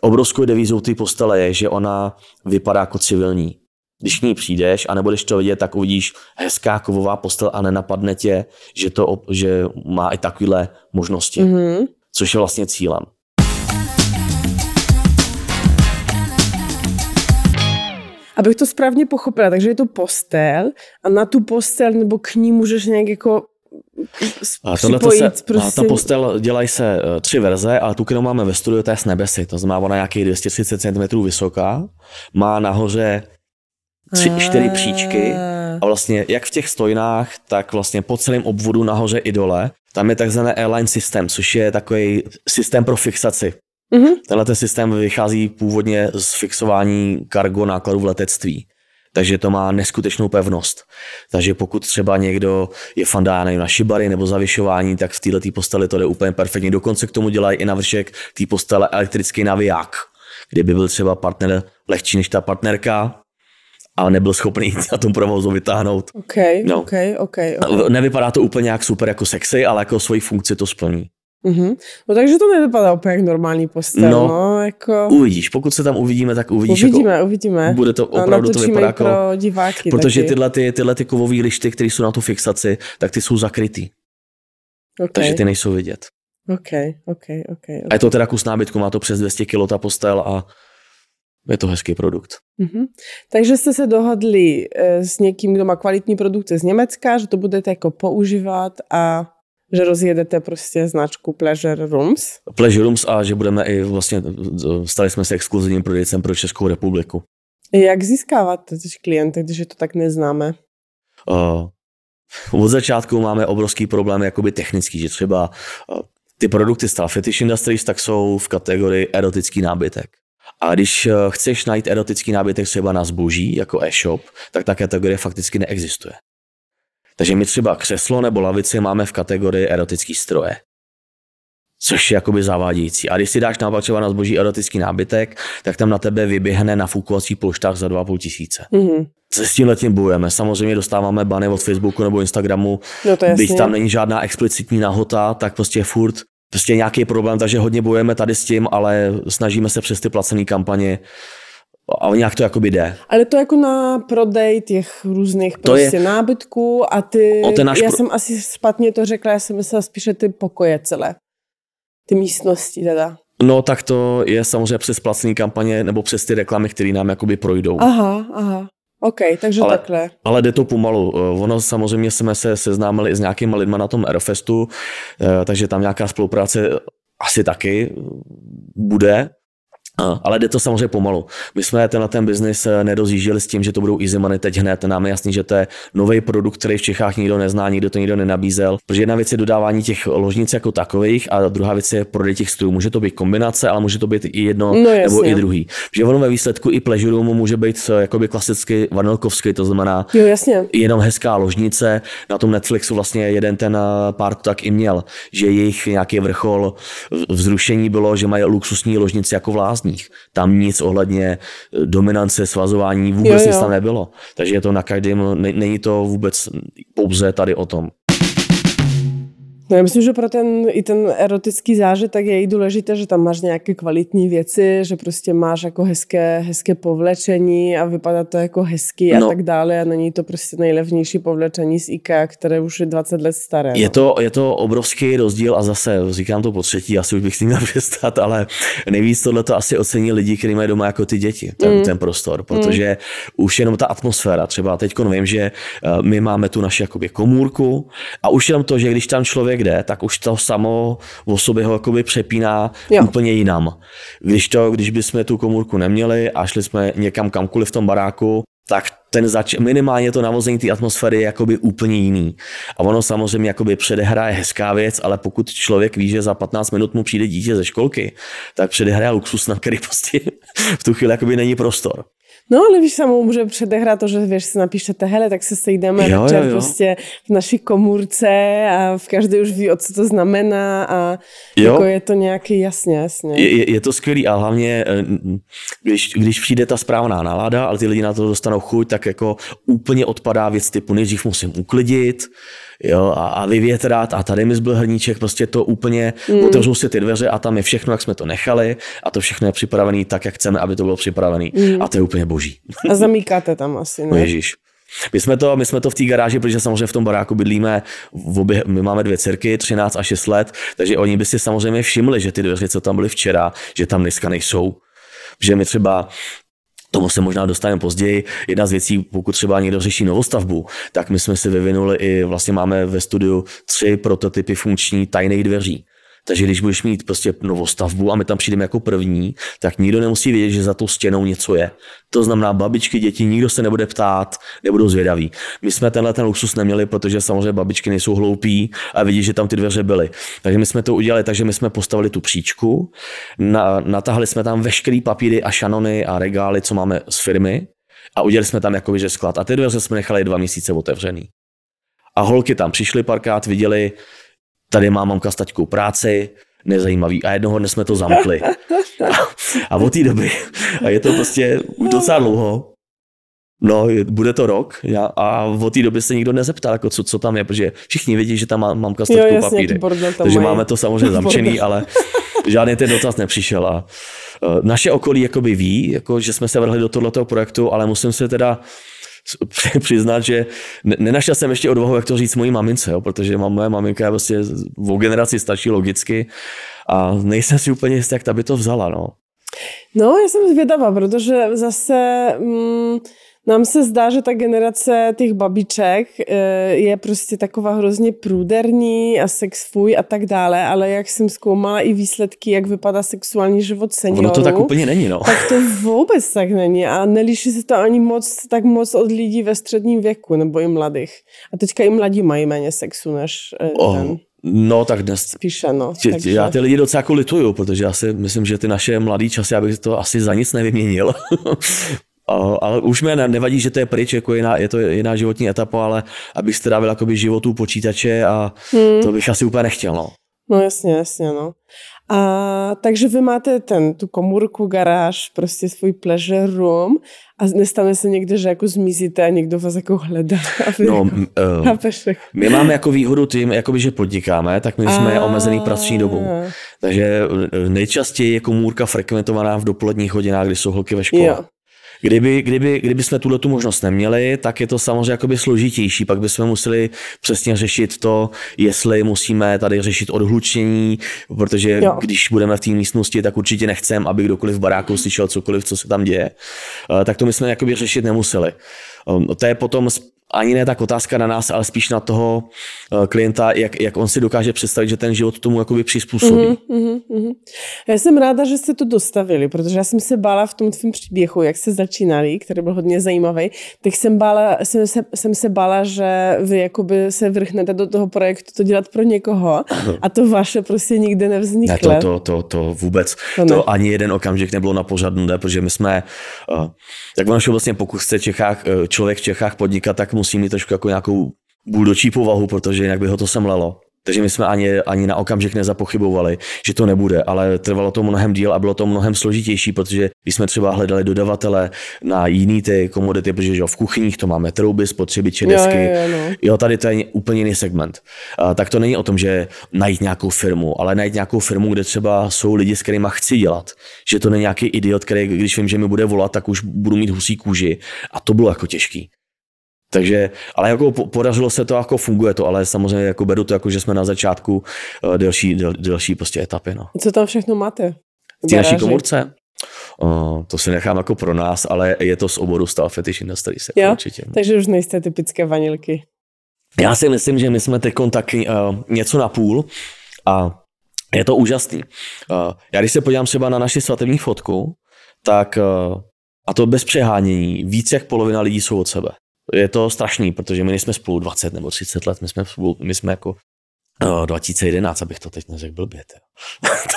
Obrovskou devizou té postele je, že ona vypadá jako civilní. Když k ní přijdeš a nebudeš to vidět, tak uvidíš hezká kovová postel a nenapadne tě, že, to, že má i takovéhle možnosti, mm-hmm. což je vlastně cílem. Abych to správně pochopila, takže je to postel a na tu postel nebo k ní můžeš nějak jako připojit. A, se, prostě... a ta postel dělají se tři verze, ale tu, kterou máme ve studiu, to je s nebesy. To znamená, ona nějakých dvě stě třicet centimetrů vysoká, má nahoře tři, čtyři příčky a vlastně jak v těch stojnách, tak vlastně po celém obvodu nahoře i dole. Tam je takzvaný airline systém, což je takový systém pro fixaci. Mm-hmm. Tenhle ten systém vychází původně z fixování kargo nákladů v letectví, takže to má neskutečnou pevnost. Takže pokud třeba někdo je fandá na šibary nebo zavěšování, tak v této posteli to jde úplně perfektně. Dokonce k tomu dělají i na vršek té postele elektrický naviják, kde by byl třeba partner lehčí než ta partnerka a nebyl schopný na tom provozu vytáhnout. Okay, no. okay, okay, okay. Nevypadá to úplně jak super jako sexy, ale jako svoji funkci to splní. Uhum. No takže to nevypadá úplně jak normální postel, no, no jako... Uvidíš, pokud se tam uvidíme, tak uvidíš. Uvidíme, jako, uvidíme. Bude to opravdu, to vypadá jako... diváky. Protože taky. tyhle, ty, tyhle ty kovové lišty, které jsou na tu fixaci, tak ty jsou zakrytý. Okay. Takže ty nejsou vidět. Okay, okay, okay, okay. A je to teda kus nábytku, má to přes dvě stě kilogramů ta postel a je to hezký produkt. Uhum. Takže jste se dohodli s někým, kdo má kvalitní produkty z Německa, že to budete jako používat a... že rozjedete prostě značku Pleasure Rooms. Pleasure Rooms a že budeme i vlastně, stali jsme se exkluzivním prodejcem pro Českou republiku. Jak získáváte těch klientů, když je to tak neznáme? Uh, od začátku máme obrovský problém jakoby technický, že třeba uh, ty produkty Star Fetish Industries tak jsou v kategorii erotický nábytek. A když uh, chceš najít erotický nábytek třeba na zboží, jako e-shop, tak ta kategorie fakticky neexistuje. Takže my třeba křeslo nebo lavici máme v kategorii erotický stroje, což je jakoby zavádějící. A když si dáš nápad třeba na zboží erotický nábytek, tak tam na tebe vyběhne na fukovací polštách za dva a půl tisíce. Mm-hmm. Co s tímhletím bojujeme? Samozřejmě dostáváme bany od Facebooku nebo Instagramu, no to byť tam není žádná explicitní nahota, tak prostě furt prostě nějaký problém, takže hodně bojujeme tady s tím, ale snažíme se přes ty placené kampaně. A nějak to jakoby jde. Ale to jako na prodej těch různých to prostě je... nábytků a ty... O, já pro... jsem asi špatně to řekla, já jsem myslela spíše ty pokoje celé. Ty místnosti teda. No tak to je samozřejmě přes placené kampaně nebo přes ty reklamy, které nám jakoby projdou. Aha, aha. OK, takže ale, takhle. Ale jde to pomalu. Ono samozřejmě jsme se seznámili s nějakýma lidma na tom Aerofestu, takže tam nějaká spolupráce asi taky bude. Ale jde to samozřejmě pomalu. My jsme tenhle ten biznis nedozjížděli s tím, že to budou easy money teď hned. Nám je jasný, že to je nový produkt, který v Čechách nikdo nezná, nikdo to nikdo nenabízel. Protože jedna věc je dodávání těch ložnic jako takových a druhá věc je prodej těch strojů. Může to být kombinace, ale může to být i jedno no, nebo i druhý. Protože ono ve výsledku i Pleasure Roomu může být jakoby klasicky vanilkovský, to znamená jo, jasně. jenom hezká ložnice. Na tom Netflixu vlastně jeden ten pár tak i měl, že jejich nějaký vrchol vzrušení bylo, že mají luxusní ložnici jako vlásní. Tam nic ohledně dominance, svazování, vůbec jo, jo. nic tam nebylo. Takže je to na každém, ne, není to vůbec pouze tady o tom. No já myslím, že pro ten i ten erotický zážitek je i důležité, že tam máš nějaké kvalitní věci, že prostě máš jako hezké, hezké povlečení a vypadá to jako hezky a no. tak dále a není to prostě nejlevnější povlečení z IKEA, které už je dvacet let staré. No. Je to, je to obrovský rozdíl a zase říkám to po třetí, asi už bych s tím měl přestat, ale nejvíc tohle to asi ocení lidi, kteří mají doma jako ty děti, ten, mm. ten prostor, protože mm. už jenom ta atmosféra, třeba teď vím, že my máme tu naši jakoby komůrku a už jenom to, že když tam člověk kde, tak už to samo o sobě ho jakoby přepíná jo. úplně jinam. Když to, když bychom tu komůrku neměli a šli jsme někam kamkoliv v tom baráku, tak ten zač, minimálně to navození té atmosféry je jakoby úplně jiný. A ono samozřejmě jakoby předehra je hezká věc, ale pokud člověk ví, že za patnáct minut mu přijde dítě ze školky, tak předehra je luxus, na který prostě v tu chvíli jakoby není prostor. No ale víš, samo může předehrát to, že věš, si napíšete, hele, tak se sejdeme jo, večer jo, jo. prostě v naší komůrce a v každý už ví, o co to znamená a jo. jako je to nějaký, jasně, jasně. Je, je to skvělý a hlavně, když, když přijde ta správná nálada, ale ty lidi na to dostanou chuť, tak jako úplně odpadá věc typu, nejdřív musím uklidit, jo, a, a vyvětrat a tady mi zbyl hrníček, prostě to úplně, mm. otevřou si ty dveře a tam je všechno, jak jsme to nechali a to všechno je připravené tak, jak chceme, aby to bylo připravené mm. a to je úplně boží. A zamíkáte tam asi, ne? Ježíš. My jsme to, my jsme to v té garáži, protože samozřejmě v tom baráku bydlíme, v obě, my máme dvě dcerky, třináct a šest let, takže oni by si samozřejmě všimli, že ty dveře, co tam byly včera, že tam dneska nejsou, že my třeba tomu se možná dostaneme později. Jedna z věcí, pokud třeba někdo řeší novostavbu, tak my jsme si vyvinuli i vlastně máme ve studiu tři prototypy funkční tajných dveří. Takže když budeš mít prostě novostavbu a my tam přijdeme jako první, tak nikdo nemusí vědět, že za tou stěnou něco je. To znamená babičky, děti, nikdo se nebude ptát, nebudou zvědaví. My jsme tenhle ten luxus neměli, protože samozřejmě babičky nejsou hloupí a vidí, že tam ty dveře byly. Takže my jsme to udělali, takže my jsme postavili tu příčku, na, natahali jsme tam veškerý papíry a šanony a regály, co máme z firmy a udělali jsme tam jakoby že sklad. A ty dveře jsme nechali dva měsíce otevřený. A holky tam přišly párkrát, viděli, tady má mamka s taťkou práci, nezajímavý. A jednoho dne jsme to zamkli. A, a od té doby, a je to prostě docela dlouho, no je, bude to rok já, a od té doby se nikdo nezeptal, jako co, co tam je, protože všichni vědí, že tam má mamka s taťkou papíry. Takže máme to samozřejmě zamčený, ale žádný ten dotaz nepřišel. A naše okolí jakoby ví, jako, že jsme se vrhli do tohoto projektu, ale musím se teda přiznat, že nenašel jsem ještě odvahu, jak to říct mojí mamince, jo, protože moje maminka je prostě o generaci starší logicky a nejsem si úplně jistý, jak ta by to vzala. No, no já jsem zvědavá, protože zase mm, nám se zdá, že ta generace těch babiček je prostě taková hrozně průderní a sex fuj a tak dále, ale jak jsem zkoumala i výsledky, jak vypadá sexuální život seniorů. Ono to tak úplně není, no. Tak to vůbec tak není a neliší se to ani moc, tak moc od lidí ve středním věku nebo i mladých. A teďka i mladí mají méně sexu než oh. ten. No tak dnes spíše, no. Takže já ty lidi docela jako lituju, protože já si myslím, že ty naše mladý časy, já bych to asi za nic nevyměnil. Ale už mě nevadí, že to je pryč, jako jiná, je to jiná životní etapa, ale abych se dávil jakoby životu počítače a hmm. to bych asi úplně nechtěl. No, no jasně, jasně. No. A, takže vy máte ten, tu komůrku, garáž, prostě svůj pleasure room a nestane se někde, že jako zmizíte a někdo vás jako hledá. No, jako, uh, my máme jako výhodu tím, jakoby, že podnikáme, tak my a... jsme omezený pracovní dobou. Takže nejčastěji je komůrka frekventovaná v dopoledních hodinách, kdy jsou holky ve škole. Jo. Kdyby, kdyby, kdyby jsme tuhle tu možnost neměli, tak je to samozřejmě jakoby složitější. Pak bychom museli přesně řešit to, jestli musíme tady řešit odhlučení, protože jo. když budeme v té místnosti, tak určitě nechcem, aby kdokoliv v baráku slyšel cokoliv, co se tam děje. Tak to my jsme jakoby řešit nemuseli. To je potom ani ne tak otázka na nás, ale spíš na toho klienta, jak, jak on si dokáže představit, že ten život tomu jakoby přizpůsobí. Mm-hmm, mm-hmm. Já jsem ráda, že jste to dostavili, protože já jsem se bála v tom tvém příběhu, jak jste začínali, který byl hodně zajímavý, tak jsem, bála, jsem, se, jsem se bála, že vy jakoby se vrhnete do toho projektu to dělat pro někoho a to vaše prostě nikde nevzniklo. Ne, to, to, to, to vůbec. To, to ani jeden okamžik nebylo na pořadu, ne, protože my jsme, tak vlastně vlastně pokud chce Čechách, člověk v Čechách podnikat, tak musí mít trošku jako nějakou budočí povahu, protože jinak by ho to semlelo. Takže my jsme ani, ani na okamžik nezapochybovali, že to nebude, ale trvalo to mnohem díl a bylo to mnohem složitější, protože když jsme třeba hledali dodavatele na jiný ty komodity, protože jo, v kuchyních to máme trouby, spotřebiče, desky, jo, jo, jo. jo, tady to je úplně jiný segment. A tak to není o tom, že najít nějakou firmu, ale najít nějakou firmu, kde třeba jsou lidi, s kterýma chci dělat. Že to není nějaký idiot, který když vím, že mi bude volat, tak už budu mít husí kůži a to bylo jako těžký. Takže, ale jako podařilo se to, jako funguje to, ale samozřejmě jako beru to, jako že jsme na začátku delší, del, delší prostě etapy. No. Co tam všechno máte? V té naší komůrce? Uh, to si nechám jako pro nás, ale je to z oboru Star Fetish Industries. Jo? Určitě. Takže už nejste typické vanilky. Já si myslím, že my jsme teď tak uh, něco na půl a je to úžasný. Uh, já když se podívám třeba na naši svatební fotku, tak uh, a to bez přehánění, víc jak polovina lidí jsou od sebe. Je to strašný, protože my nejsme spolu dvacet nebo třicet let, my jsme, spolu, my jsme jako dva tisíce jedenáct, abych to teď neřekl blbě.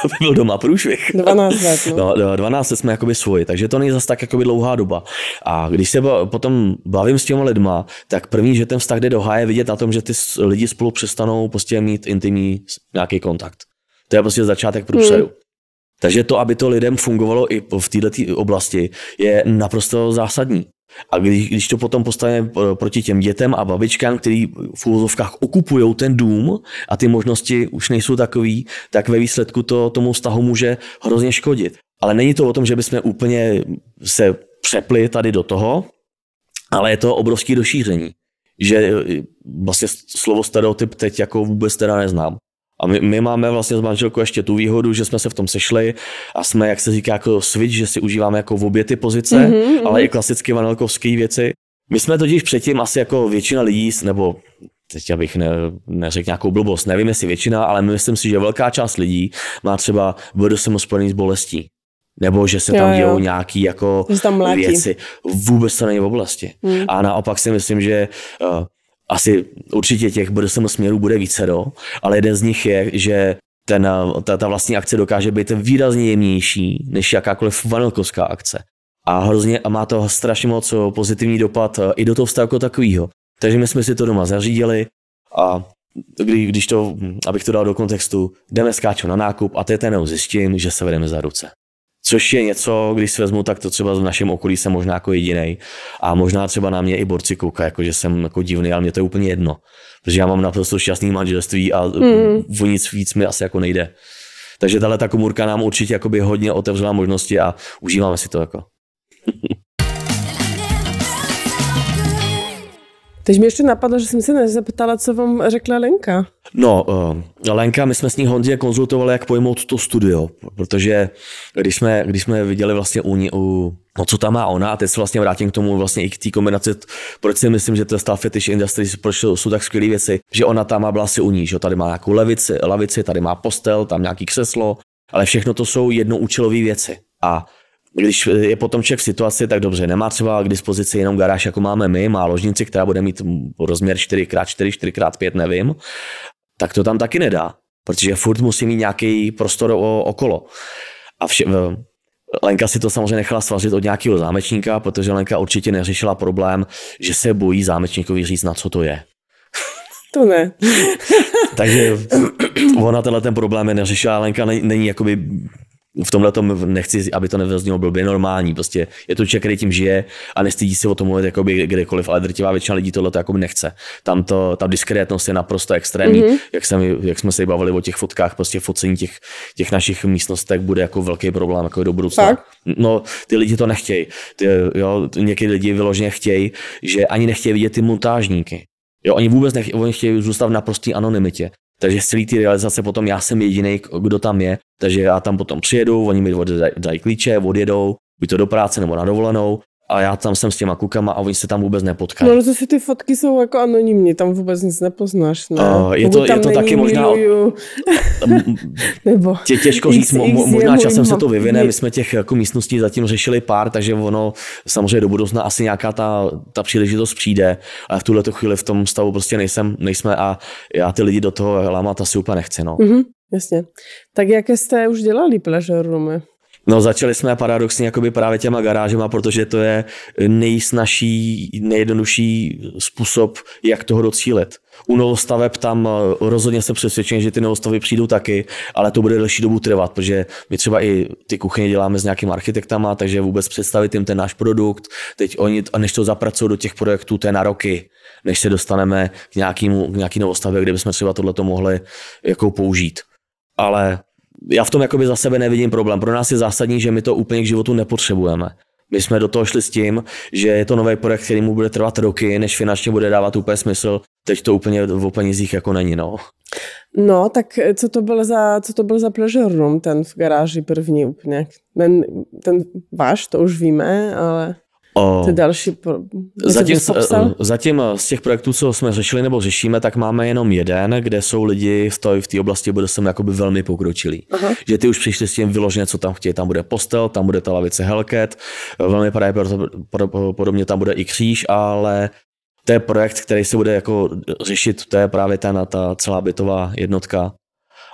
To by byl doma průšvih. dvanáct let. No. No, dvanáct let jsme jakoby svoji, takže to není zase tak jakoby dlouhá doba. A když se potom bavím s těma lidma, tak první, že ten vztah jde do háje, vidět na tom, že ty lidi spolu přestanou prostě mít intimní nějaký kontakt. To je prostě začátek průšvihu. Hmm. Takže to, aby to lidem fungovalo i v této oblasti, je naprosto zásadní. A když, když to potom postavíme proti těm dětem a babičkám, který v úvozovkách okupují ten dům a ty možnosti už nejsou takový, tak ve výsledku to tomu vztahu může hrozně škodit. Ale není to o tom, že bychom úplně se přepli tady do toho, ale je to obrovské došíření. Že vlastně slovo stereotyp teď jako vůbec teda neznám. A my, my máme vlastně s manželkou ještě tu výhodu, že jsme se v tom sešli a jsme, jak se říká, jako switch, že si užíváme jako v obě ty pozice, mm-hmm, ale mm. i klasicky vanilkovský věci. My jsme totiž předtím asi jako většina lidí, nebo teď abych ne, neřekl nějakou blbost, nevím jestli většina, ale myslím si, že velká část lidí má třeba B D S M spojený s bolestí. Nebo že se tam dějou nějaké jako věci. Vůbec to není v oblasti. Mm. A naopak si myslím, že... Uh, asi určitě těch B D S M směrů bude vícero, ale jeden z nich je, že ten, ta, ta vlastní akce dokáže být výrazně jemnější než jakákoliv vanilkovská akce. A hrozně a má to strašně moc pozitivní dopad i do toho vztahu takového. Takže my jsme si to doma zařídili a kdy, když to, abych to dal do kontextu, jdeme skáčet na nákup a teď jenom zjistím, že se vedeme za ruce. Což je něco, když si vezmu, tak to třeba v našem okolí jsem možná jako jedinej. A možná třeba na mě i borci koukají, jako že jsem jako divný, ale mě to je úplně jedno. Protože já mám naprosto šťastný manželství a mm. o nic víc mi asi jako nejde. Takže tahle ta komůrka nám určitě hodně otevřela možnosti a užíváme si to jako. Teď mi ještě napadlo, že jsem si nezeptala, co vám řekla Lenka. No, uh, Lenka, my jsme s ní Honzě konzultovali, jak pojmout to studio, protože když jsme, když jsme viděli vlastně u, ní, u no, co tam má ona, a teď se vlastně vrátím k tomu vlastně i k té kombinaci, proč si myslím, že to je Star Fetish Industries, proč jsou tak skvělé věci, že ona tam má byla si u ní, že tady má nějakou levici, lavici, tady má postel, tam nějaký křeslo, ale všechno to jsou jednoúčelové věci. A když je potom člověk v situaci, tak dobře, nemá třeba k dispozici jenom garáž, jako máme my, má ložnici, která bude mít rozměr čtyři krát čtyři, čtyři krát pět, nevím, tak to tam taky nedá, protože furt musí mít nějaký prostor o, okolo. A vše, Lenka si to samozřejmě nechala svařit od nějakého zámečníka, protože Lenka určitě neřešila problém, že se bojí zámečníkovi říct, na co to je. To ne. Takže ona tenhle ten problém neřešila, Lenka není jakoby... V tomhle tom nechci, aby to nevyznělo blbě, normální. Prostě je to člověk, který tím žije a nestydí se o tom mluvit jakoby kdekoliv, ale drtivá většina lidí tohle to jakoby nechce. Tam to, ta diskrétnost je naprosto extrémní. Mm-hmm. Jak, jsem, jak jsme se bavili o těch fotkách, prostě focení těch, těch našich místnostek bude jako velký problém jako do budoucna. Tak. No, ty lidi to nechtějí. Ty, jo, někdy lidi vyloženě chtějí, že ani nechtějí vidět ty montážníky. Jo, oni vůbec nechtějí, oni chtějí zůstat v naprosté anonymitě. Takže z celé ty realizace potom já jsem jediný, kdo tam je, takže já tam potom přijedu, oni mi dají klíče, odjedou, buď to do práce nebo na dovolenou a já tam jsem s těma klukama a oni se tam vůbec nepotkají. No, zase ty fotky jsou jako anonymní, tam vůbec nic nepoznáš, ne? Uh, je to, je to taky možná... nebo tě těžko říct, mo, možná časem se to vyvine, my jsme těch jako místností zatím řešili pár, takže ono samozřejmě do budoucna asi nějaká ta, ta příležitost přijde, ale v tuhleto chvíli v tom stavu prostě nejsem, nejsme a já ty lidi do toho lámat asi úplně nechci, no. Mm-hmm, jasně. Tak jaké jste už dělali pleasure roomy? No, začali jsme paradoxně jakoby právě těma garážema, protože to je nejsnažší, nejjednodušší způsob, jak toho docílit. U novostaveb tam rozhodně jsem přesvědčen, že ty novostavby přijdou taky, ale to bude delší dobu trvat, protože my třeba i ty kuchyně děláme s nějakým architektama, takže vůbec představit jim ten náš produkt, teď oni, a než to zapracují do těch projektů, to je na roky, než se dostaneme k nějakému, k nějaký novostavbě, kde bychom třeba tohleto mohli jako použít. Ale... Já v tom jakoby za sebe nevidím problém. Pro nás je zásadní, že my to úplně k životu nepotřebujeme. My jsme do toho šli s tím, že je to nový projekt, který mu bude trvat roky, než finančně bude dávat úplně smysl. Teď to úplně o penězích jako není, no. No, tak co to byl za, co to byl za pleasure room, ten v garáži první úplně? Ten, ten váš, to už víme, ale... O, ty další pro... zatím, zatím z těch projektů, co jsme řešili nebo řešíme, tak máme jenom jeden, kde jsou lidi v té oblasti B D S M jakoby velmi pokročilí. Aha. Že ty už přišli s tím vyloženě, co tam chtějí. Tam bude postel, tam bude ta lavice Hellcat, velmi podobně tam bude i kříž, ale To je projekt, který se bude jako řešit, to je právě ta, ta celá bytová jednotka.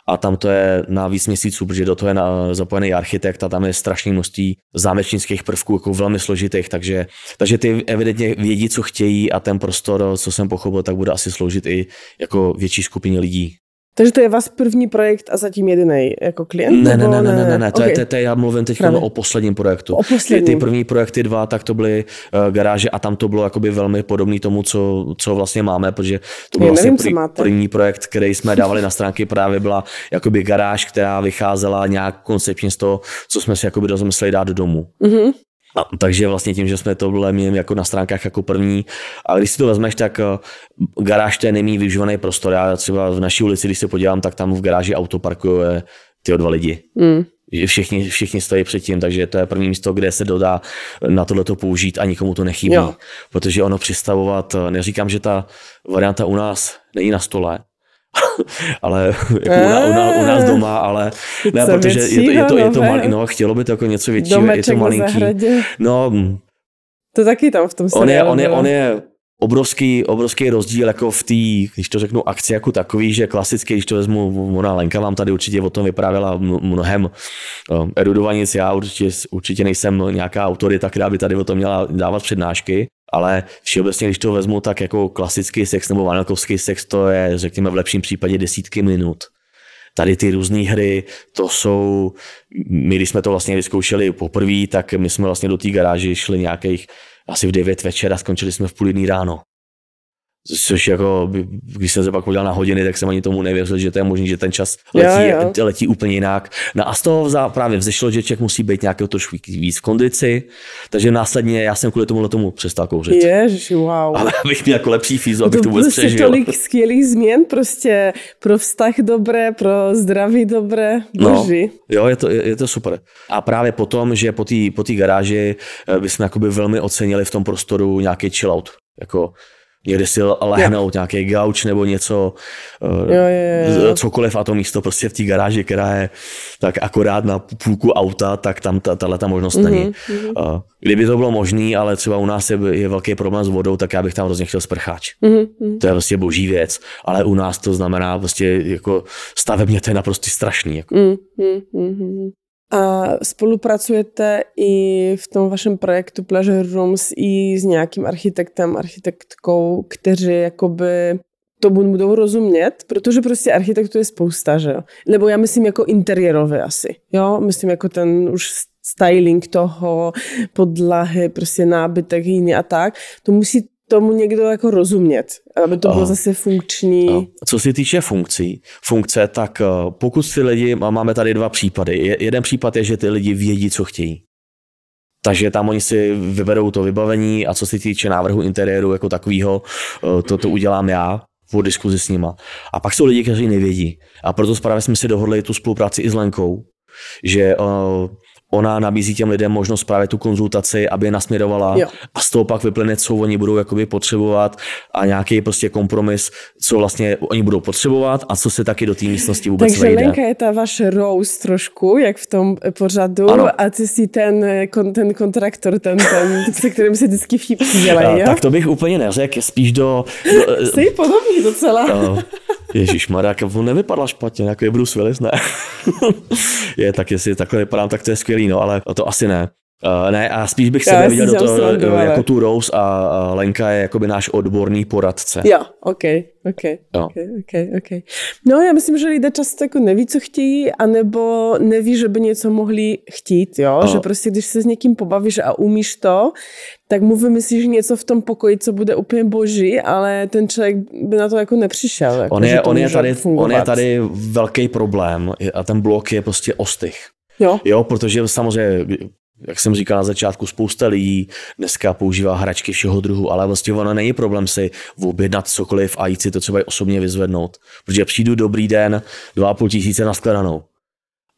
A tam to je na víc měsíců, protože do toho je na, zapojený architekt a tam je strašný množství zámečnických prvků, jako velmi složitých, takže, takže ty evidentně vědí, co chtějí a ten prostor, co jsem pochopil, tak bude asi sloužit i jako větší skupině lidí. Takže to je váš první projekt a zatím jediný jako klient? Ne, ne, ne, ne, ne, ne. To okay. je, to, to já mluvím teď o posledním projektu. O posledním. Ty, ty první projekty dva, tak to byly uh, garáže a tam to bylo jakoby velmi podobné tomu, co, co vlastně máme, protože to byl vlastně nevím, prý, první projekt, který jsme dávali na stránky, právě byla jakoby garáž, která vycházela nějak koncepčně z toho, co jsme si jakoby rozmysleli dát do domu. Mm-hmm. A, takže vlastně tím, že jsme tohle měli jako na stránkách jako první. A když si to vezmeš, tak garáž to je nejméně využívaný prostor. Já třeba v naší ulici, když se podívám, tak tam v garáži auto parkuje tyjo dva lidi. Mm. Všichni, všichni stojí před tím, takže to je první místo, kde se dodá na tohleto použít a nikomu to nechybí. Jo. Protože ono přistavovat, neříkám, že ta varianta u nás není na stole, ale jako u, na, u, na, u nás doma, ale ne, co protože většího, je to, je to, je to malý, no, chtělo by to jako něco většího, je to malinký. No, to taky tam v tom seriálu. On je, on je, on je obrovský, obrovský rozdíl jako v té, když to řeknu, akci jako takový, že klasicky, když to vezmu, ona Lenka vám tady určitě o tom vyprávěla mnohem erudovaněc, já určitě, určitě nejsem nějaká autorita, která by tady o tom měla dávat přednášky. Ale všeobecně, když to vezmu, tak jako klasický sex nebo vanilkovský sex, to je, řekněme, v lepším případě desítky minut. Tady ty různé hry, to jsou, my když jsme to vlastně vyzkoušeli poprvé, tak my jsme vlastně do té garáže šli nějakých asi v devět večer a skončili jsme v půl jedný ráno. Což jako, když jsem se pak podíval na hodiny, tak jsem ani tomu nevěřil, že to je možný, že ten čas letí, jo, jo. letí úplně jinak. No a z toho právě vzešlo, že člověk musí být nějakého trošku víc v kondici, takže následně já jsem kvůli tomu tomu přestal kouřit. Ježiši, wow. Ale abych měl jako lepší fízu, abych to, to vůbec přežil. To je tolik skvělých změn prostě pro vztah dobré, pro zdraví dobré, boží. No, jo, je to, je, je to super. A právě potom, že po té po té garáži bychom jakoby velmi ocenili v tom prostoru nějaký chillout, jako někde si lehnout, yeah. nějaký gauč nebo něco, jo, jo, jo. cokoliv a to místo prostě v té garáži, která je tak akorát na půlku auta, tak tam tato možnost není. Mm-hmm. Kdyby to bylo možné, ale třeba u nás je, je velký problém s vodou, tak já bych tam hrozně chtěl sprcháč. Mm-hmm. To je vlastně boží věc, ale u nás to znamená vlastně jako stavebně to je naprosto strašný. Jako. Mm-hmm. A spolupracujete i v tom vašem projektu Pleasure Rooms i s nějakým architektem, architektkou, kteří jakoby to budou rozumět, protože prostě architektů je spousta, že jo? Nebo já myslím jako interiérové asi, jo? Myslím jako ten už styling toho, podlahy, prostě nábytek jiný a tak. To musí tomu někdo jako rozumět, aby to bylo zase funkční. Co se týče funkcí, funkce, tak pokud ty lidi, máme tady dva případy. Jeden případ je, že ty lidi vědí, co chtějí. Takže tam oni si vyberou to vybavení a co se týče návrhu interiéru jako takového, to, to udělám já po diskuzi s nima. A pak jsou lidi, kteří nevědí. A proto právě jsme si dohodli tu spolupráci i s Lenkou, že ona nabízí těm lidem možnost právě tu konzultaci, aby je nasměrovala jo. a z toho pak vyplyne, co oni budou jakoby potřebovat a nějaký prostě kompromis, co vlastně oni budou potřebovat a co se taky do té místnosti vůbec Takže vejde. Takže Lenka je ta vaše roast trošku, jak v tom pořadu ano. a ty jsi ten, ten kontraktor, ten, ten se kterým se vždycky vtipky dělají. Tak to bych úplně neřekl, spíš do... do jsi podobný docela. No. Ježišmarja, on nevypadla špatně, jako je Bruce Willis, ne? je, tak jestli takhle vypadám, tak to je skvělý, no, ale to asi ne. Uh, ne, a spíš bych se neviděl do toho, jako tu Rose a Lenka je jakoby náš odborný poradce. Jo, ok, ok, jo. ok, ok, ok. No já myslím, že lidé často jako neví, co chtějí, anebo neví, že by něco mohli chtít, jo, Aha. že prostě když se s někým pobavíš a umíš to, tak mu vymyslíš něco v tom pokoji, co bude úplně boží, ale ten člověk by na to jako nepřišel. Jako, on, je, on, je tady, on je tady velký problém a ten blok je prostě ostych. Jo. Jo, protože samozřejmě jak jsem říkal na začátku, spousta lidí dneska používá hračky všeho druhu, ale vlastně ono není problém si objednat cokoliv a jít si to třeba osobně vyzvednout. Protože přijdu dobrý den, dva a půl tisíce na shledanou.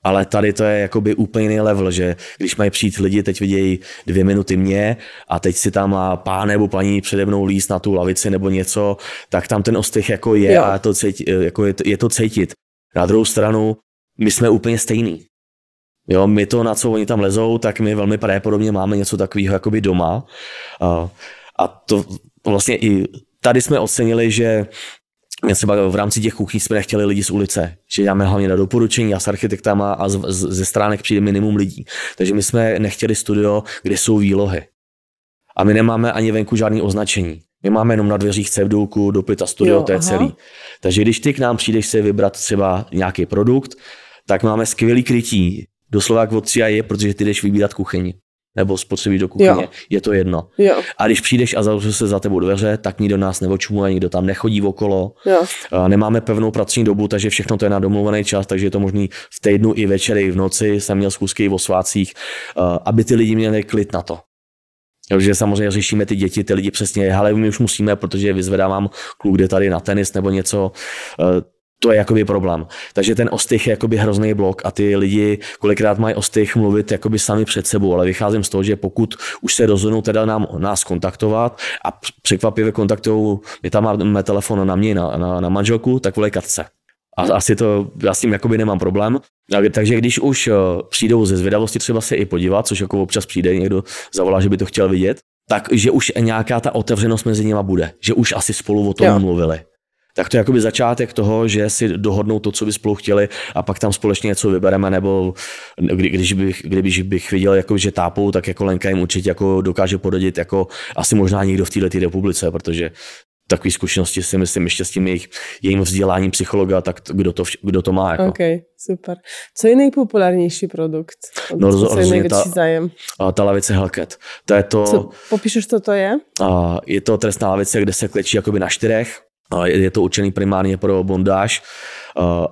Ale tady to je jakoby úplně jiný level, že když mají přijít lidi, teď vidějí dvě minuty mě a teď si tam má pán nebo paní přede mnou líst na tu lavici nebo něco, tak tam ten ostych jako je jo. a to cíti, jako je, to, je to cítit. Na druhou stranu, my jsme úplně stejný. Jo, my to, na co oni tam lezou, tak my velmi pravděpodobně máme něco takového jakoby doma. A to vlastně i tady jsme ocenili, že třeba v rámci těch kuchyň jsme nechtěli lidi z ulice, že dáme hlavně na doporučení a s architektama a z, z, ze stránek přijde minimum lidí. Takže my jsme nechtěli studio, kde jsou výlohy. A my nemáme ani venku žádný označení. My máme jenom na dveřích cedulku Dopita studio, jo, to je aha. celý. Takže když ty k nám přijdeš si vybrat třeba nějaký produkt, tak máme skvělý krytí. Doslova jak od tři a je, protože ty jdeš vybírat kuchyni nebo spotřebí do kuchyně. Jo. Je to jedno. Jo. A když přijdeš a zavřu se za tebou dveře, tak nikdo nás neočumuje, nikdo tam nechodí okolo. Jo. Nemáme pevnou pracovní dobu, takže všechno to je na domluvený čas, takže je to možný v týdnu i večery, i v noci. Jsem měl schůzky o svácích, aby ty lidi měli klid na to. Takže samozřejmě řešíme ty děti, ty lidi přesně, ale my už musíme, protože vyzvedávám kluk, kde tady na tenis nebo něco, to je jakoby problém. Takže ten ostych je jakoby hrozný blok a ty lidi kolikrát mají ostych mluvit jakoby sami před sebou, ale vycházím z toho, že pokud už se rozhodnou teda nám, nás kontaktovat a překvapivě kontaktují, my tam máme telefon na mě, na, na, na manželku, tak volej Katce. A asi to, já s tím jakoby nemám problém. Takže když už přijdou ze zvědavosti třeba se i podívat, což jako občas přijde, někdo zavolá, že by to chtěl vidět, takže už nějaká ta otevřenost mezi nima bude, že už asi spolu o tom jo. mluvili. Tak to je jakoby začátek toho, že si dohodnou to, co by spolu chtěli a pak tam společně něco vybereme, nebo kdy, když, bych, když bych viděl, jako, že tápou, tak jako Lenka jim určitě jako dokáže poradit jako asi možná někdo v této republice, protože takové zkušenosti si myslím ještě s tím jejich, jejím vzděláním psychologa, tak kdo to, kdo to má. Jako. Ok, super. Co je nejpopulárnější produkt? Od no roz, rozhodně ta, ta lavice Hellcat. To je to... Co, popíšeš, co to je? A, je to trestná lavice, kde se klečí jakoby na čtyřech. Je to určený primárně pro bondáž,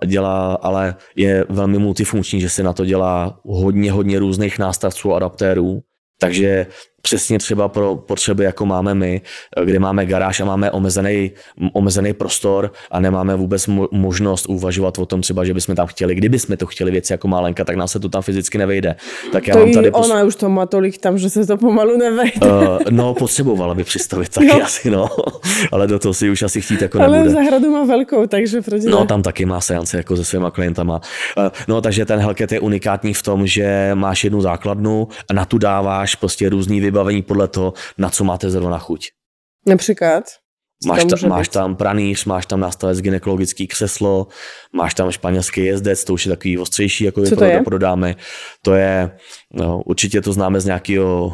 dělá, ale je velmi multifunkční, že se na to dělá hodně, hodně různých nástavců a adaptérů. Takže přesně třeba pro potřeby, jako máme my, kde máme garáž a máme omezený, omezený prostor a nemáme vůbec možnost uvažovat o tom třeba, že bychom tam chtěli. Kdybychom to chtěli věci jako má Lenka, tak nám se to tam fyzicky nevejde. Tak já to mám tady pos... Ona už to má tolik tam, že se to pomalu nevejde. Uh, no, potřebovala by přistavit taky no. asi, no. Ale do toho si už asi chtít jako nebude. Ale zahradu má velkou, takže proč ne? No, tam taky má seance jako se svýma klientama. Uh, no, takže ten Hellcat je unikátní v tom, že máš jednu základnu a na tu dáváš prostě různý vybavení podle toho, na co máte zrovna chuť. Například? Máš, ta, máš tam pranýř, máš tam nástavec gynekologický křeslo, máš tam španělský jezdec, to už je takový ostřejší, jako je pro, pro dámy. To je, no, určitě to známe z nějakého,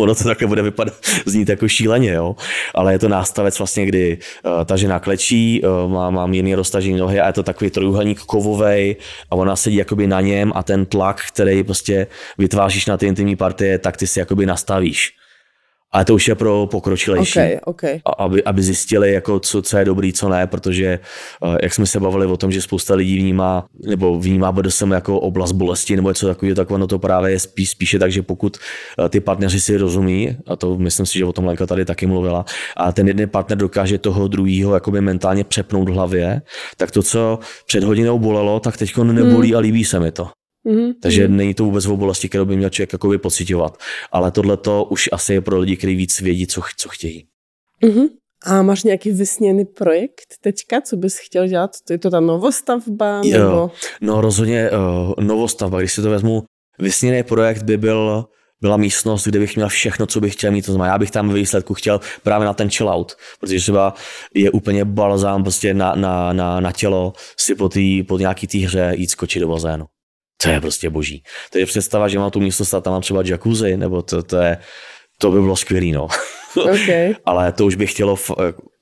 ono to takhle bude vypadat, znít jako šíleně, jo? Ale je to nástavec vlastně, kdy uh, ta žena klečí, uh, má, má mírný roztažení nohy a je to takový trojuhelník kovovej a ona sedí jakoby na něm a ten tlak, který prostě vytváříš na ty intimní partie, tak ty si jakoby nastavíš. Ale to už je pro pokročilejší, okay, okay. Aby, aby zjistili, jako co, co je dobrý, co ne, protože jak jsme se bavili o tom, že spousta lidí vnímá, nebo vnímá B D S M jako oblast bolesti, nebo něco takového, tak ono to právě je spíš, spíše tak, že pokud ty partneři si rozumí, a to myslím si, že o tom Lenka tady taky mluvila, a ten jeden partner dokáže toho druhýho jakoby mentálně přepnout v hlavě, tak to, co před hodinou bolelo, tak teďko nebolí hmm. a líbí se mi to. Mm-hmm. Takže není to vůbec v oblasti, kterou by měl člověk jakoby pociťovat. Ale tohleto už asi je pro lidi, kteří víc vědí, co, co chtějí. Mm-hmm. A máš nějaký vysněný projekt teďka, co bys chtěl dělat? Je to ta novostavba? Nebo... No rozhodně uh, novostavba. Když si to vezmu, vysněný projekt by byl, byla místnost, kde bych měl všechno, co bych chtěl mít. To znamená, já bych tam ve výsledku chtěl právě na ten chillout, protože třeba je úplně balzám prostě na, na, na, na tělo si po, tý, po nějaký té hře jít skočit do bazénu. To je prostě boží. To je představa, že mám tu místnost a tam mám třeba jacuzzi, nebo to, to, je, to by bylo skvělý, no. Okay. Ale to už by chtělo f,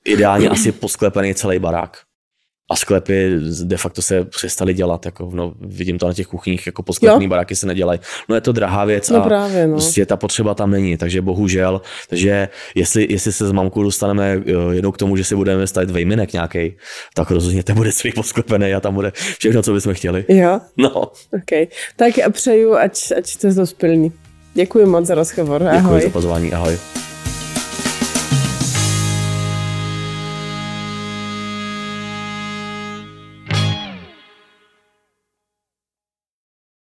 ideálně asi posklepený celý barák. A sklepy de facto se přestaly dělat, jako, no, vidím to na těch kuchyních, jako posklepený jo. baráky se nedělají. No je to drahá věc no a právě, no. prostě ta potřeba tam není, takže bohužel. Takže jestli, jestli se s mamkou dostaneme jednou k tomu, že si budeme stavit vejminek nějaký, tak rozhodně to bude celý posklepený a tam bude všechno, co bychom chtěli. Jo, no. Okay. Tak a přeju, ať, ať to zdospilní. Děkuji moc za rozhovor, ahoj. Děkuji za pozvání, ahoj.